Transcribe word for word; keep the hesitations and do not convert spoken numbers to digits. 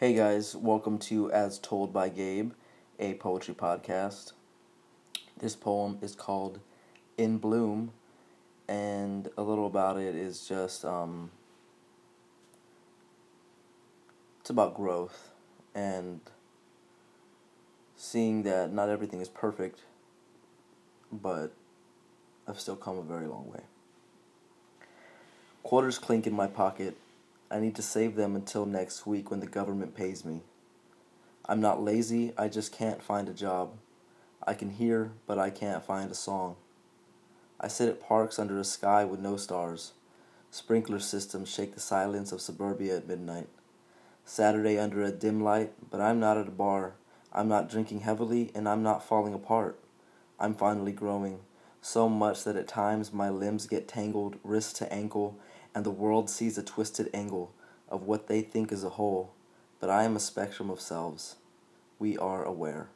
Hey guys, welcome to As Told by Gabe, a poetry podcast. This poem is called In Bloom, and a little about it is just, um, it's about growth and seeing that not everything is perfect, but I've still come a very long way. Quarters clink in my pocket. I need to save them until next week when the government pays me. I'm not lazy, I just can't find a job. I can hear, but I can't find a song. I sit at parks under a sky with no stars. Sprinkler systems shake the silence of suburbia at midnight. Saturday under a dim light, but I'm not at a bar. I'm not drinking heavily, and I'm not falling apart. I'm finally growing, so much that at times my limbs get tangled, wrist to ankle, and the world sees a twisted angle of what they think is a whole, but I am a spectrum of selves. We are aware.